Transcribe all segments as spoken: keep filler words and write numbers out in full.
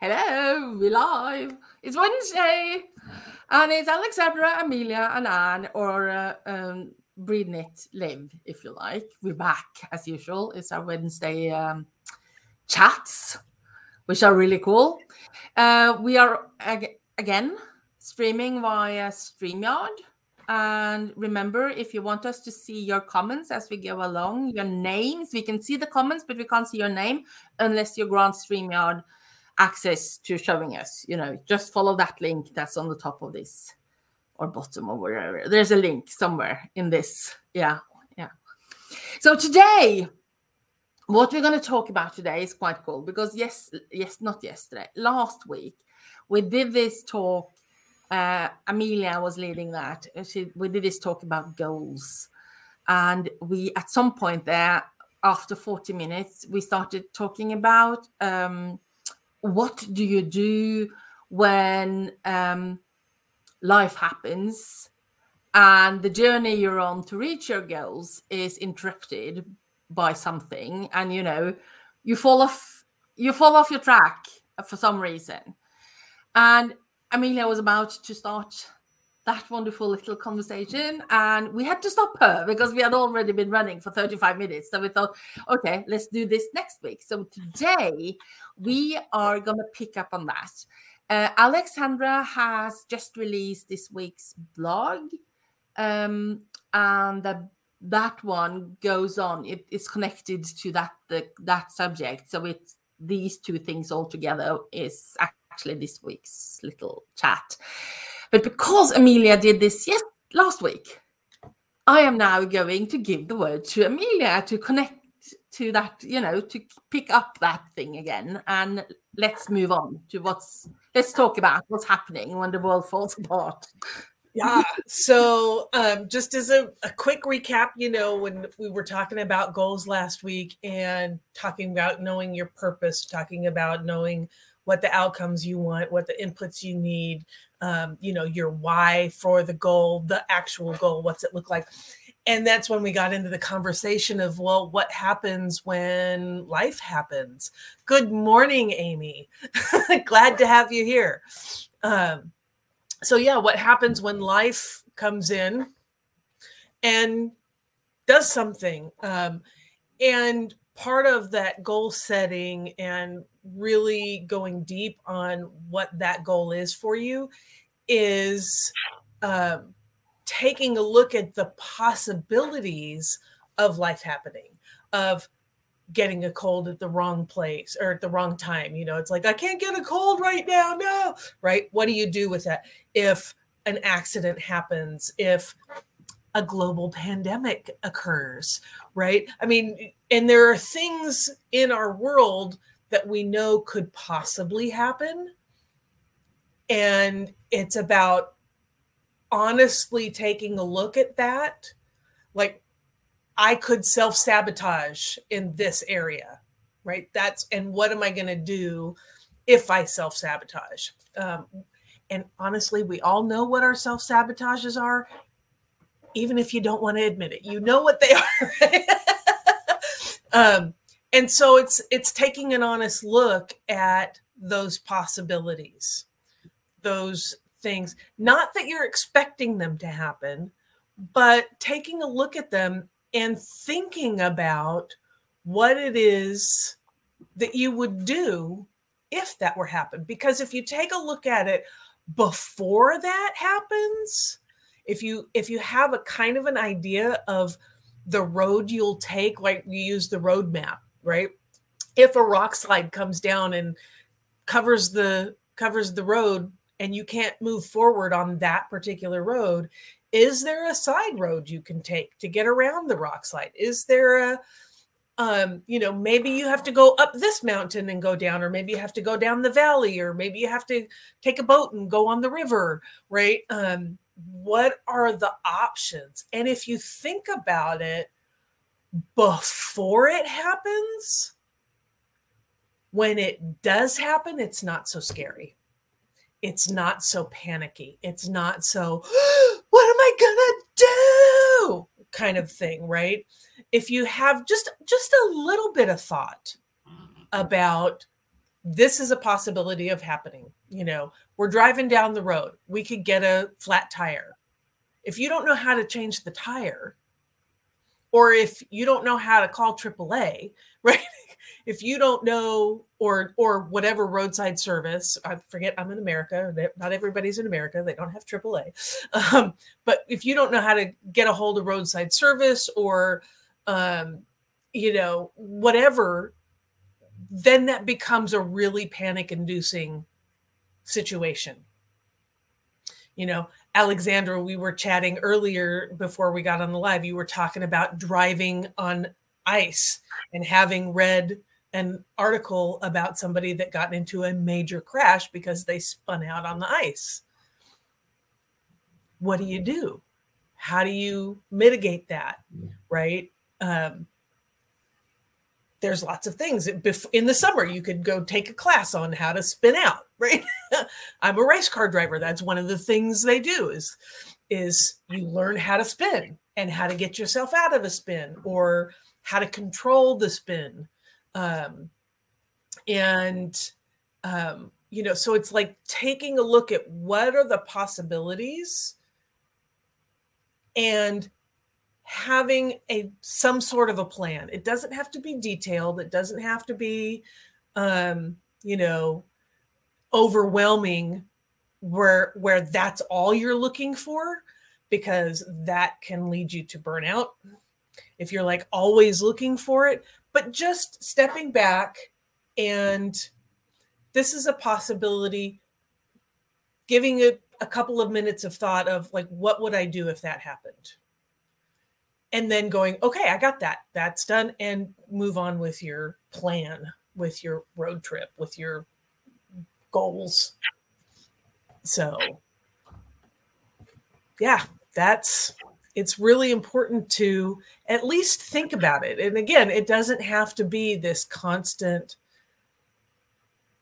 Hello, we're live. It's Wednesday, and it's Alexandra, Amelia, and Anne, or uh, um, Breathe Knit Live, if you like. We're back as usual. It's our Wednesday um, chats, which are really cool. Uh, we are ag- again streaming via StreamYard, and remember, if you want us to see your comments as we go along, your names, we can see the comments, but we can't see your name unless you grant StreamYard access to showing us. You know, just follow that link that's on the top of this or bottom or wherever. There's a link somewhere in this. Yeah, yeah. So today, what we're going to talk about today is quite cool because yes, yes, not yesterday, last week we did this talk. Uh, Amelia was leading that. She we did this talk about goals, and we at some point there after forty minutes we started talking about. Um, What do you do when um, life happens and the journey you're on to reach your goals is interrupted by something, and you know you fall off you fall off your track for some reason? And Amelia was about to start that wonderful little conversation, and we had to stop her because we had already been running for thirty-five minutes. So we thought, okay, let's do this next week. So today we are going to pick up on that. Uh, Alexandra has just released this week's blog, um, and the, that one goes on. It, it's connected to that the, that subject. So it's these two things all together is actually this week's little chat. But because Amelia did this yes, last week, I am now going to give the word to Amelia to connect to that, you know, to pick up that thing again. And let's move on to what's, let's talk about what's happening when the world falls apart. Yeah. So um, just as a, a quick recap, you know, when we were talking about goals last week and talking about knowing your purpose, talking about knowing what the outcomes you want, what the inputs you need, um, you know, your why for the goal, the actual goal, what's it look like? And that's when we got into the conversation of, well, what happens when life happens? Good morning, Amy. Glad to have you here. Um, so yeah, what happens when life comes in and does something? Um, and part of that goal setting and really going deep on what that goal is for you is uh, taking a look at the possibilities of life happening, of getting a cold at the wrong place or at the wrong time. You know, it's like, I can't get a cold right now. No. Right. What do you do with that? If an accident happens, if a global pandemic occurs, right? I mean, and there are things in our world that we know could possibly happen. And it's about honestly taking a look at that. Like, I could self-sabotage in this area, right? That's, and what am I going to do if I self-sabotage? Um, and honestly, we all know what our self-sabotages are, even if you don't want to admit it. You know what they are. um, And so it's it's taking an honest look at those possibilities, those things, not that you're expecting them to happen, but taking a look at them and thinking about what it is that you would do if that were happened. Because if you take a look at it before that happens, if you if you have a kind of an idea of the road you'll take, like we use the roadmap. Right? If a rock slide comes down and covers the covers the road and you can't move forward on that particular road, is there a side road you can take to get around the rock slide? Is there a, um, you know, maybe you have to go up this mountain and go down, or maybe you have to go down the valley, or maybe you have to take a boat and go on the river, right? Um, what are the options? And if you think about it, before it happens, when it does happen, it's not so scary. It's not so panicky. It's not so, what am I gonna do? Kind of thing, right? If you have just, just a little bit of thought about this is a possibility of happening. You know, we're driving down the road. We could get a flat tire. If you don't know how to change the tire, or if you don't know how to call triple A, right? If you don't know, or or whatever roadside service, I forget, I'm in America. Not everybody's in America. They don't have triple A. Um, but if you don't know how to get a hold of roadside service or, um, you know, whatever, then that becomes a really panic-inducing situation. You know, Alexandra, we were chatting earlier before we got on the live. You were talking about driving on ice and having read an article about somebody that got into a major crash because they spun out on the ice. What do you do? How do you mitigate that? Right? Um, there's lots of things. In the summer, you could go take a class on how to spin out, right? I'm a race car driver. That's one of the things they do is, is you learn how to spin and how to get yourself out of a spin or how to control the spin. Um, and, um, you know, so it's like taking a look at what are the possibilities and having a some sort of a plan. It doesn't have to be detailed. It doesn't have to be, um, you know, overwhelming where where that's all you're looking for, because that can lead you to burnout if you're like always looking for it. But just stepping back and this is a possibility, giving it a couple of minutes of thought of like, what would I do if that happened? And then going, okay, I got that. That's done. And move on with your plan, with your road trip, with your goals. So yeah, that's, it's really important to at least think about it. And again, it doesn't have to be this constant,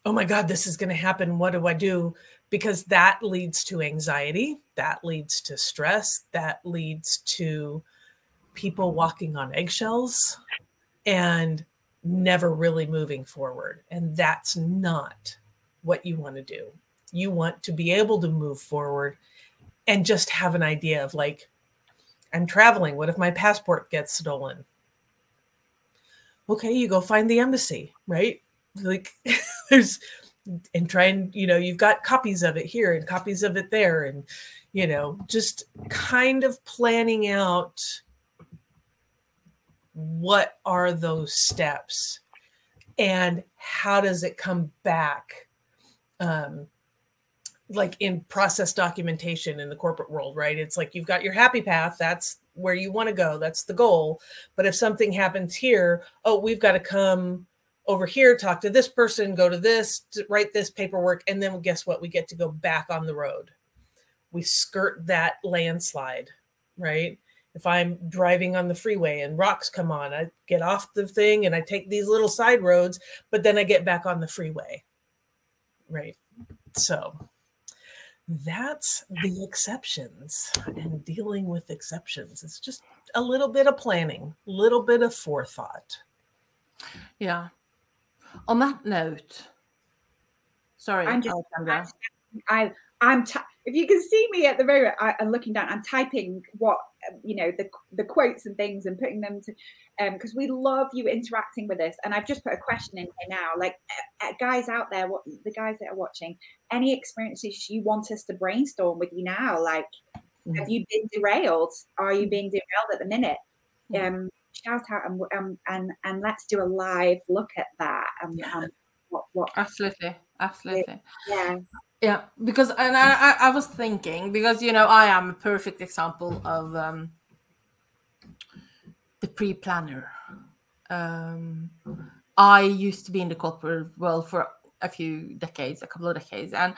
oh my God, this is going to happen. What do I do? Because that leads to anxiety. That leads to stress. That leads to people walking on eggshells and never really moving forward. And that's not what you want to do. You want to be able to move forward and just have an idea of like, I'm traveling. What if my passport gets stolen? Okay, you go find the embassy, right? Like there's, and try and, you know, you've got copies of it here and copies of it there. And, you know, just kind of planning out what are those steps and how does it come back? Um, like in process documentation in the corporate world, right? It's like, you've got your happy path. That's where you want to go. That's the goal. But if something happens here, oh, we've got to come over here, talk to this person, go to this, write this paperwork. And then guess what? We get to go back on the road. We skirt that landslide, right? If I'm driving on the freeway and rocks come on, I get off the thing and I take these little side roads, but then I get back on the freeway. Right. So that's the exceptions and dealing with exceptions. It's just a little bit of planning, a little bit of forethought. Yeah. On that note, sorry, I'm just, Alexandra. I, I'm, t- if you can see me at the moment, I, I'm looking down, I'm typing what, you know, the the quotes and things and putting them to, um, because we love you interacting with us. And I've just put a question in here now, like uh, guys out there, what the guys that are watching, any experiences you want us to brainstorm with you now? Like, mm-hmm. have you been derailed? Are you being derailed at the minute? Mm-hmm. Um, shout out and, um, and, and let's do a live look at that. And, yeah. um, what, what, absolutely. Absolutely. Yeah. Yeah, because and I, I was thinking, because, you know, I am a perfect example of um, the pre-planner. Um, I used to be in the corporate world for a few decades, a couple of decades, and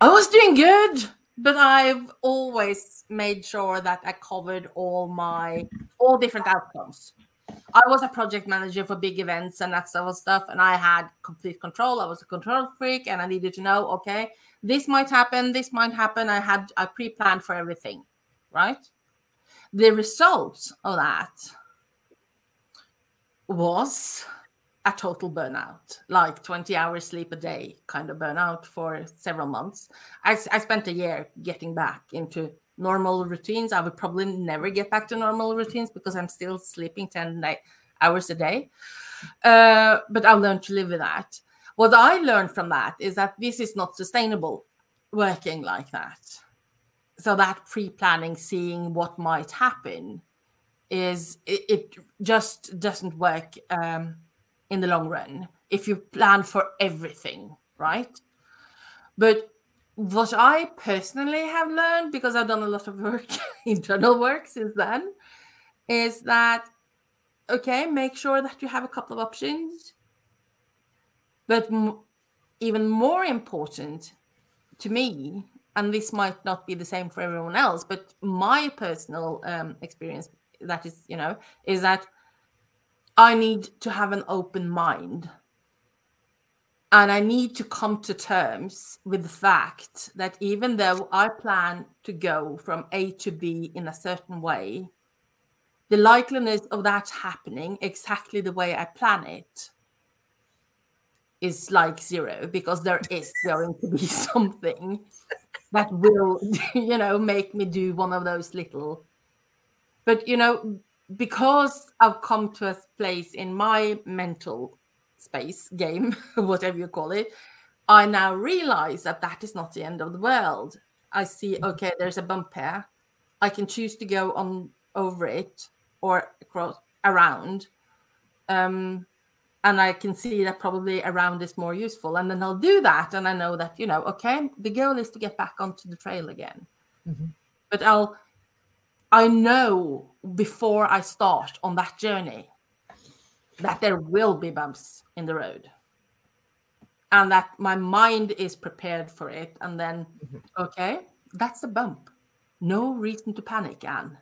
I was doing good, but I've always made sure that I covered all my, all different outcomes. I was a project manager for big events and that sort of stuff. And I had complete control. I was a control freak and I needed to know, okay, this might happen. This might happen. I had I pre-planned for everything, right? The results of that was a total burnout, like twenty hours sleep a day kind of burnout for several months. I, I spent a year getting back into normal routines. I would probably never get back to normal routines because I'm still sleeping ten hours a day. Uh, but I've learned to live with that. What I learned from that is that this is not sustainable, working like that. So that pre-planning, seeing what might happen, is it, it just doesn't work um, in the long run if you plan for everything, right? But what I personally have learned, because I've done a lot of work, internal work since then, is that, okay, make sure that you have a couple of options. But m- even more important to me, and this might not be the same for everyone else, but my personal um, experience that is, you know, is that I need to have an open mind. And I need to come to terms with the fact that even though I plan to go from A to B in a certain way, the likeliness of that happening exactly the way I plan it is like zero, because there is going to be something that will, you know, make me do one of those little. But, you know, because I've come to a place in my mental space, game, whatever you call it, I now realize that that is not the end of the world. I see, okay, there's a bump here. I can choose to go on over it or across, around. Um, and I can see that probably around is more useful. And then I'll do that. And I know that, you know, okay, the goal is to get back onto the trail again. Mm-hmm. But I'll, I know before I start on that journey that there will be bumps in the road, and that my mind is prepared for it. And then, mm-hmm. okay, that's a bump. No reason to panic, Anne.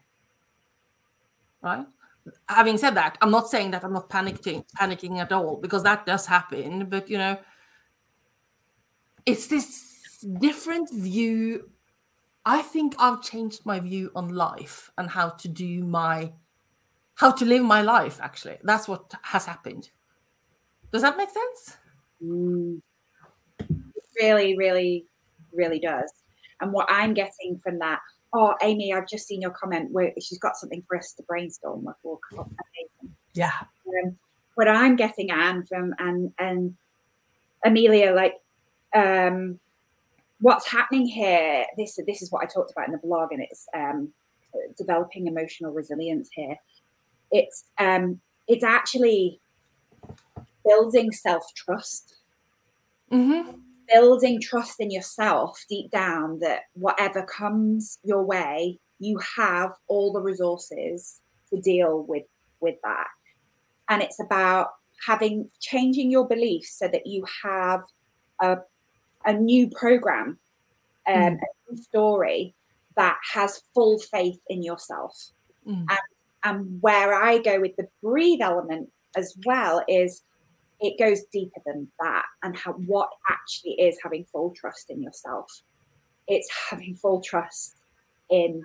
Right? Having said that, I'm not saying that I'm not panicking, panicking at all, because that does happen. But, you know, it's this different view. I think I've changed my view on life and how to do my How to live my life, actually. That's what has happened. Does that make sense? Mm. It really, really, really does. And what I'm getting from that, oh, Amy, I've just seen your comment where she's got something for us to brainstorm with. We'll come up with. Yeah. Um, what I'm getting, Anne, from and and Amelia, like, um, what's happening here? This this is what I talked about in the blog, and it's um, developing emotional resilience here. It's um, it's actually building self-trust, mm-hmm. building trust in yourself deep down that whatever comes your way, you have all the resources to deal with, with that. And it's about having changing your beliefs so that you have a, a new program, um, mm-hmm. a new story that has full faith in yourself. Mm-hmm. And And where I go with the breathe element as well is it goes deeper than that, and how what actually is having full trust in yourself. It's having full trust in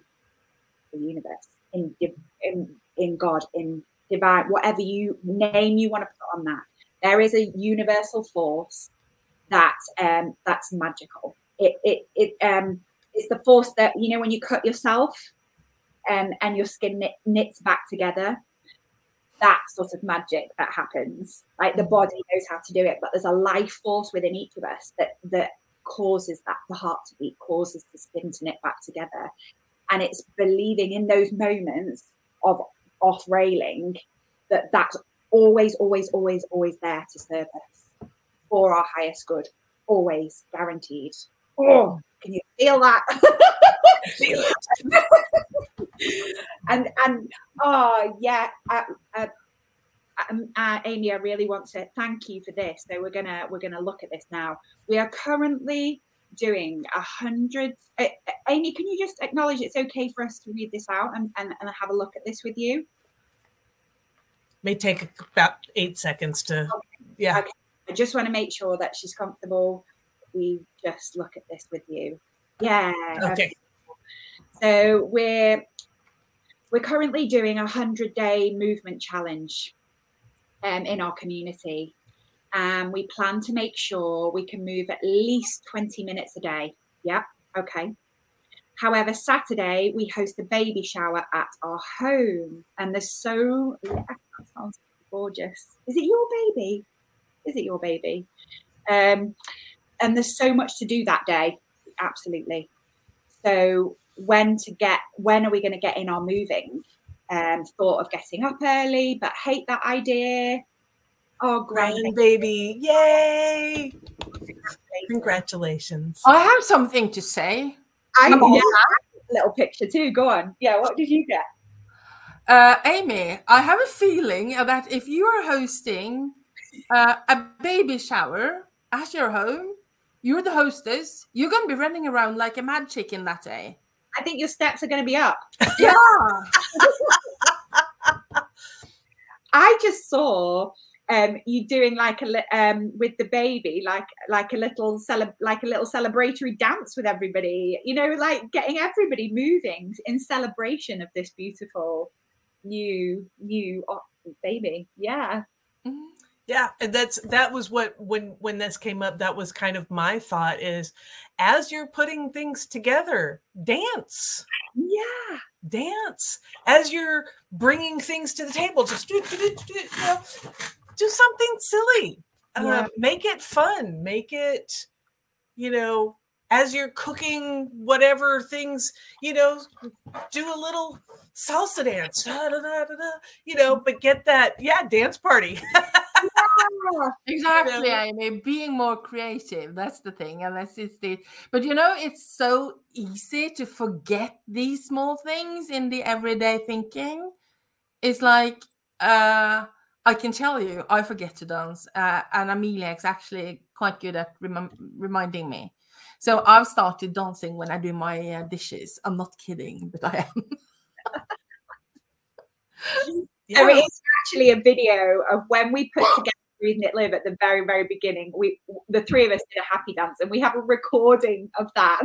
the universe, in in, in God, in divine, whatever you name you want to put on that. There is a universal force that um, that's magical. It it it um it's the force that, you know, when you cut yourself, Um, and your skin knit, knits back together, that sort of magic that happens. Like, the body knows how to do it, but there's a life force within each of us that that causes that the heart to beat, causes the skin to knit back together. And it's believing in those moments of off railing that that's always, always, always, always there to serve us for our highest good, always guaranteed. Oh, can you feel that? and and oh yeah, uh, uh, uh, Amy, I really want to thank you for this. So we're gonna we're gonna look at this now. We are currently doing a hundred. Uh, Amy, can you just acknowledge it's okay for us to read this out and, and and have a look at this with you? May take about eight seconds to. Okay. Yeah, okay. I just want to make sure that she's comfortable. We just look at this with you. Yeah. Okay. Okay. So we're we're currently doing a hundred day movement challenge. um, in our community. And um, we plan to make sure we can move at least twenty minutes a day. Yeah, okay. However, Saturday, we host a baby shower at our home. And there's so, yeah, that sounds gorgeous. Is it your baby? Is it your baby? Um, and there's so much to do that day. Absolutely. So when to get, when are we going to get in our moving? Um, thought of getting up early, but hate that idea. Oh, great. Baby. Yay. Congratulations. I have something to say. I have yeah, a little picture too. Go on. Yeah, what did you get? Uh, Amy, I have a feeling that if you are hosting uh, a baby shower at your home, you're the hostess, you're going to be running around like a mad chicken that day. I think your steps are going to be up. Yeah. I just saw um, you doing like a li- um, with the baby, like like a little cele- like a little celebratory dance with everybody. You know, like getting everybody moving in celebration of this beautiful new new baby. Yeah. Mm-hmm. Yeah, and that's that was what when when this came up, that was kind of my thought is, as you're putting things together, dance. Yeah, dance. As you're bringing things to the table, just do do do do, you know, do something silly. Yeah. Uh, make it fun. Make it, you know, as you're cooking whatever things, you know, do a little salsa dance. Da, da, da, da, da, you know, but get that yeah dance party. Exactly, I mean, being more creative, that's the thing. And that's it's the but you know, it's so easy to forget these small things in the everyday thinking. It's like uh I can tell you, I forget to dance, uh, and Amelia is actually quite good at rem- reminding me. So I've started dancing when I do my uh, dishes. I'm not kidding, but I am. There yeah. is actually a video of when we put together Breathe Knit Live at the very, very beginning. We, the three of us, did a happy dance, and we have a recording of that.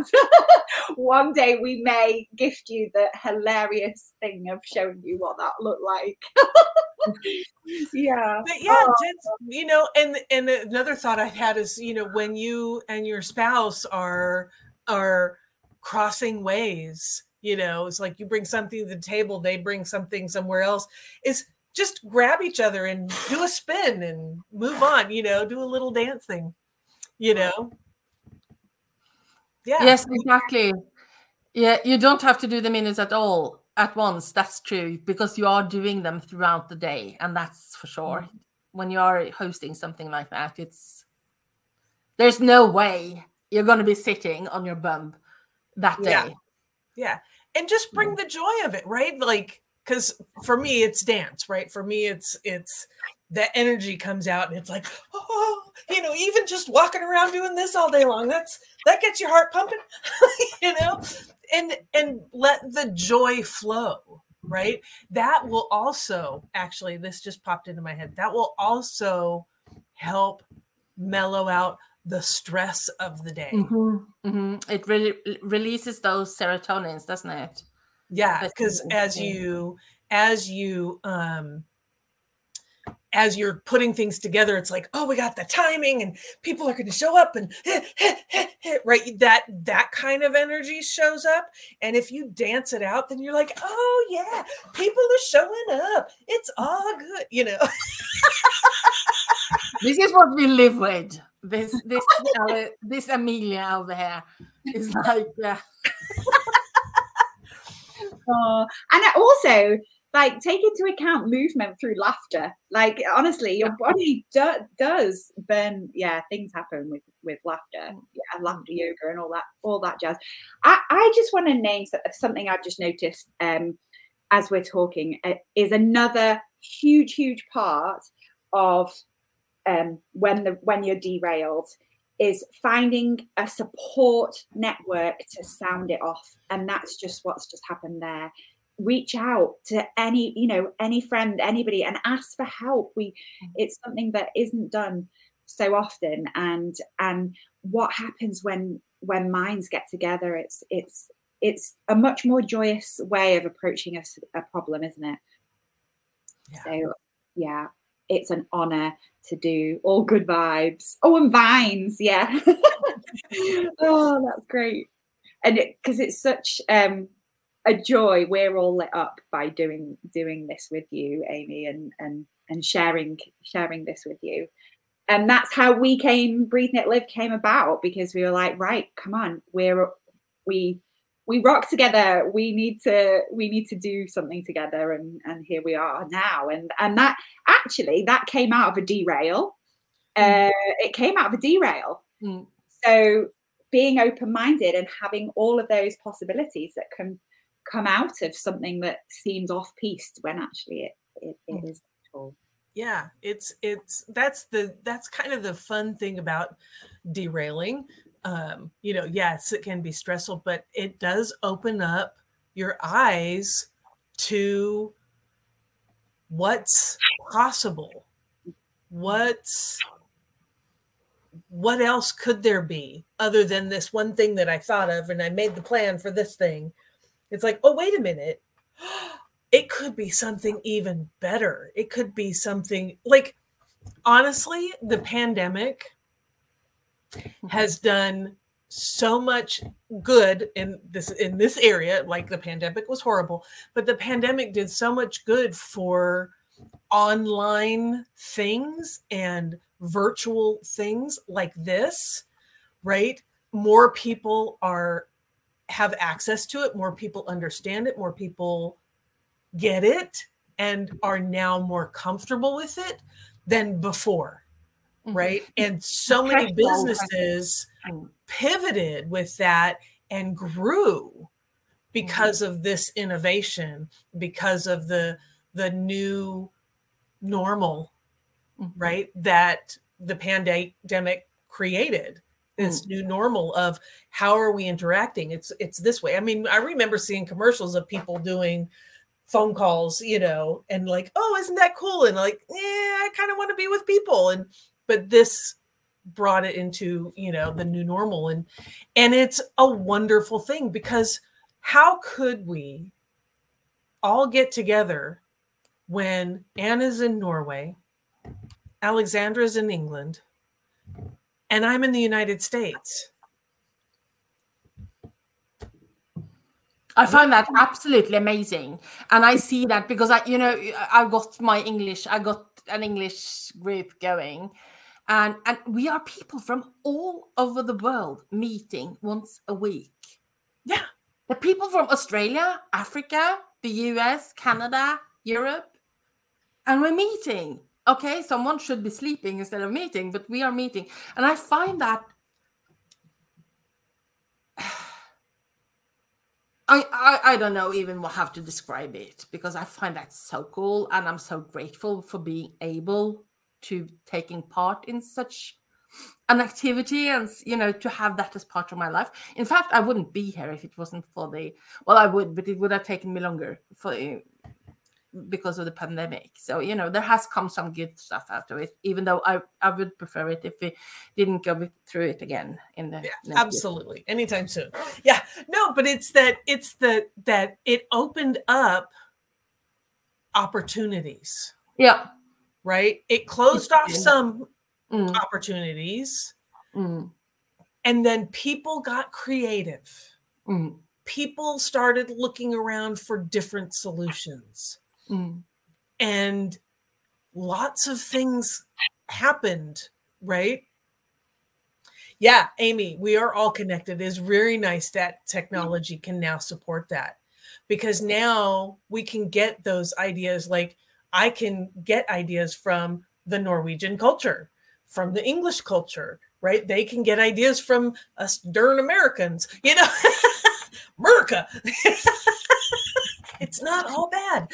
One day we may gift you the hilarious thing of showing you what that looked like. yeah, but yeah, oh. just, you know. And and another thought I had is, you know, when you and your spouse are are crossing ways. You know, it's like you bring something to the table, they bring something somewhere else. It's just grab each other and do a spin and move on, you know, do a little dance thing, you know. Yeah. Yes, exactly. Yeah, you don't have to do the minutes at all at once. That's true, because you are doing them throughout the day. And that's for sure. Mm-hmm. When you are hosting something like that, it's there's no way you're going to be sitting on your bum that day. Yeah. Yeah. And just bring the joy of it, right? Like, because for me, it's dance, right? For me, it's, it's the energy comes out and it's like, oh, you know, even just walking around doing this all day long, that's, that gets your heart pumping, you know, and, and let the joy flow, right? That will also, actually, this just popped into my head. That will also help mellow out the stress of the day. Mm-hmm. Mm-hmm. It really releases those serotonins, doesn't it? Yeah, because as you as you um as you're putting things together, it's like, oh, we got the timing and people are going to show up and eh, eh, eh, eh, right that that kind of energy shows up. And if you dance it out, then you're like, oh yeah, people are showing up, it's all good, you know. This is what we live with. This this uh, this Amelia over here is like, yeah. Oh, and also, like, take into account movement through laughter. Like, honestly, your body do, does burn. Yeah, things happen with, with laughter, yeah, laughter yoga, and all that all that jazz. I, I just want to name something I've just noticed um, as we're talking uh, is another huge huge part of. Um, when the when you're derailed is finding a support network to sound it off. And that's just what's just happened there. Reach out to any, you know, any friend, anybody, and ask for help. We it's something that isn't done so often. And and what happens when when minds get together, it's it's it's a much more joyous way of approaching a, a problem, isn't it? Yeah. So yeah. it's an honor to do all good vibes. Oh, and Vines, yeah. Oh, that's great. And because it, it's such um, a joy, we're all lit up by doing doing this with you, Amy, and and and sharing sharing this with you. And that's how we came, Breathe Knit Live came about, because we were like, right, come on, we're we we rock together. We need to we need to do something together, and and here we are now. And and that actually that came out of a derail. Mm. Uh, it came out of a derail. Mm. So being open-minded and having all of those possibilities that can come out of something that seems off-piste when actually it it, it mm. is all. Yeah, it's it's that's the that's kind of the fun thing about derailing. Um, you know, yes, it can be stressful, but it does open up your eyes to what's possible. What's what else could there be other than this one thing that I thought of and I made the plan for this thing? It's like, oh, wait a minute. It could be something even better. It could be something like, honestly, the pandemic has done so much good in this, in this area. Like, the pandemic was horrible, but the pandemic did so much good for online things and virtual things like this, right? More people are, have access to it. More people understand it. More people get it and are now more comfortable with it than before, right? And so many businesses pivoted with that and grew because of this innovation, because of the the new normal, right? That the pandemic created. This new normal of how are we interacting? It's it's this way. I mean, I remember seeing commercials of people doing phone calls, you know, and like, oh, isn't that cool? And like, yeah, I kind of want to be with people. And, but this brought it into, you know, the new normal. And, and it's a wonderful thing, because how could we all get together when Anna's in Norway, Alexandra's in England, and I'm in the United States? I find that absolutely amazing. And I see that because I, you know, I got my English, I got an English group going. And, and we are people from all over the world meeting once a week. Yeah. The people from Australia, Africa, the U S, Canada, Europe. And we're meeting. Okay, someone should be sleeping instead of meeting, but we are meeting. And I find that I, I, I don't know even how to describe it, because I find that so cool, and I'm so grateful for being able to taking part in such an activity, and, you know, to have that as part of my life. In fact, I wouldn't be here if it wasn't for the, well, I would, but it would have taken me longer for because of the pandemic. So, you know, there has come some good stuff out of it, even though I, I would prefer it if we didn't go through it again in the yeah, absolutely year. Anytime soon. Yeah, no, but it's that it's the that it opened up opportunities. Yeah, right. It closed off some mm. opportunities, mm. and then people got creative. Mm. People started looking around for different solutions. Mm. And lots of things happened, right? Yeah, Amy, we are all connected. It's very nice that technology can now support that, because now we can get those ideas. Like, I can get ideas from the Norwegian culture, from the English culture, right? They can get ideas from us darn Americans, you know, America. It's not all bad.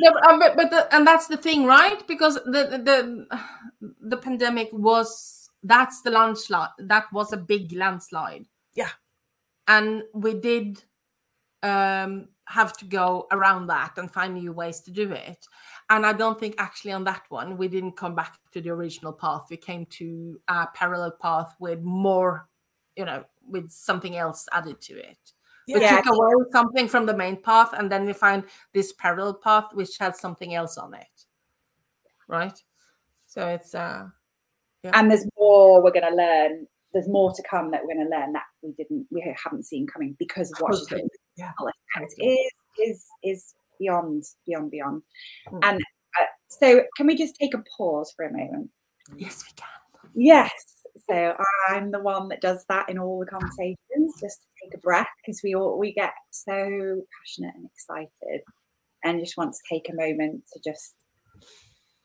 No, but, but the, and that's the thing, right? Because the the the pandemic was that's the landslide. That was a big landslide. Yeah, and we did um, have to go around that and find new ways to do it. And I don't think actually on that one we didn't come back to the original path. We came to a parallel path with more, you know, with something else added to it. We yeah, took away something from the main path, and then we find this parallel path which has something else on it, right? So it's uh yeah. And there's more we're going to learn. There's more to come that we're going to learn that we didn't, we haven't seen coming because of what she's doing. Yeah, it is is is beyond beyond beyond. Mm. And uh, so, can we just take a pause for a moment? Yes, we can. Yes. So I'm the one that does that in all the conversations, just to take a breath, because we all we get so passionate and excited, and just want to take a moment to just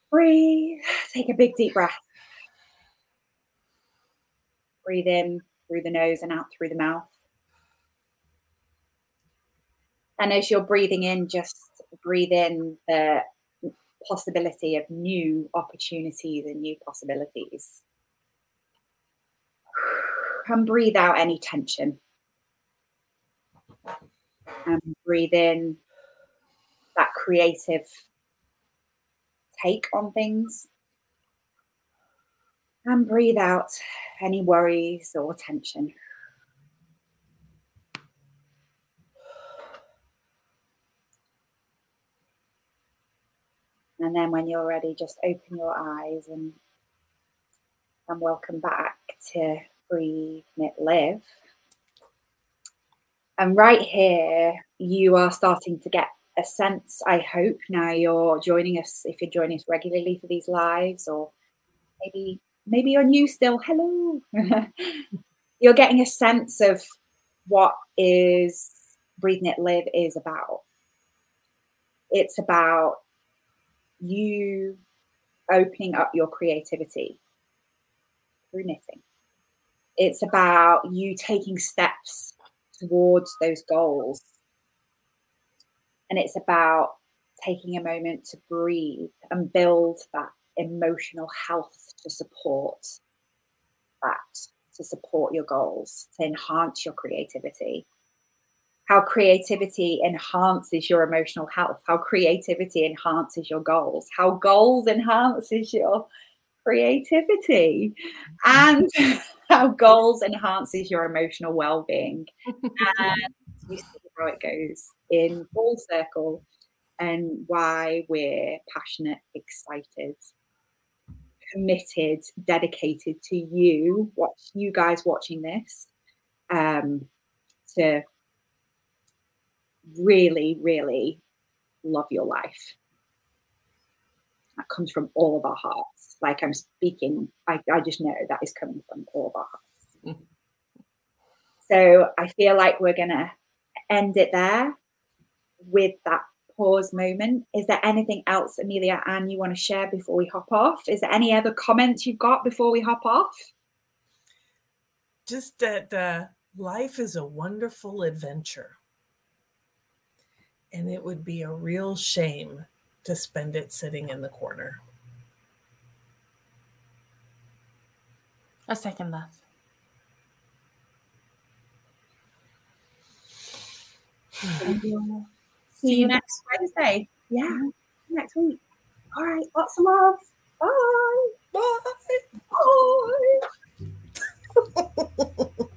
breathe, take a big deep breath. Breathe in through the nose and out through the mouth. And as you're breathing in, just breathe in the possibility of new opportunities and new possibilities. And breathe out any tension. And breathe in that creative take on things. And breathe out any worries or tension. And then when you're ready, just open your eyes and, and welcome back to Breathe, Knit, Live. And right here, you are starting to get a sense, I hope, now you're joining us, if you're joining us regularly for these lives, or maybe... Maybe you're new still. Hello. You're getting a sense of what is Breathe Knit Live is about. It's about you opening up your creativity through knitting. It's about you taking steps towards those goals. And it's about taking a moment to breathe and build that emotional health to support that, to support your goals, to enhance your creativity. How creativity enhances your emotional health, how creativity enhances your goals, how goals enhances your creativity, and how goals enhances your emotional well-being. And you see how it goes in full circle and why we're passionate, excited, committed, dedicated to you, watch you guys watching this, um, to really, really love your life. That comes from all of our hearts. Like I'm speaking, I, I just know that is coming from all of our hearts. Mm-hmm. So I feel like we're going to end it there with that pause moment. Is there anything else, Amelia, Anne, you want to share before we hop off? Is there any other comments you've got before we hop off? Just that uh, life is a wonderful adventure, and it would be a real shame to spend it sitting in the corner. I second that. Thank you. See you next Wednesday. Yeah, next week. All right, lots of love. Bye. Bye. Bye.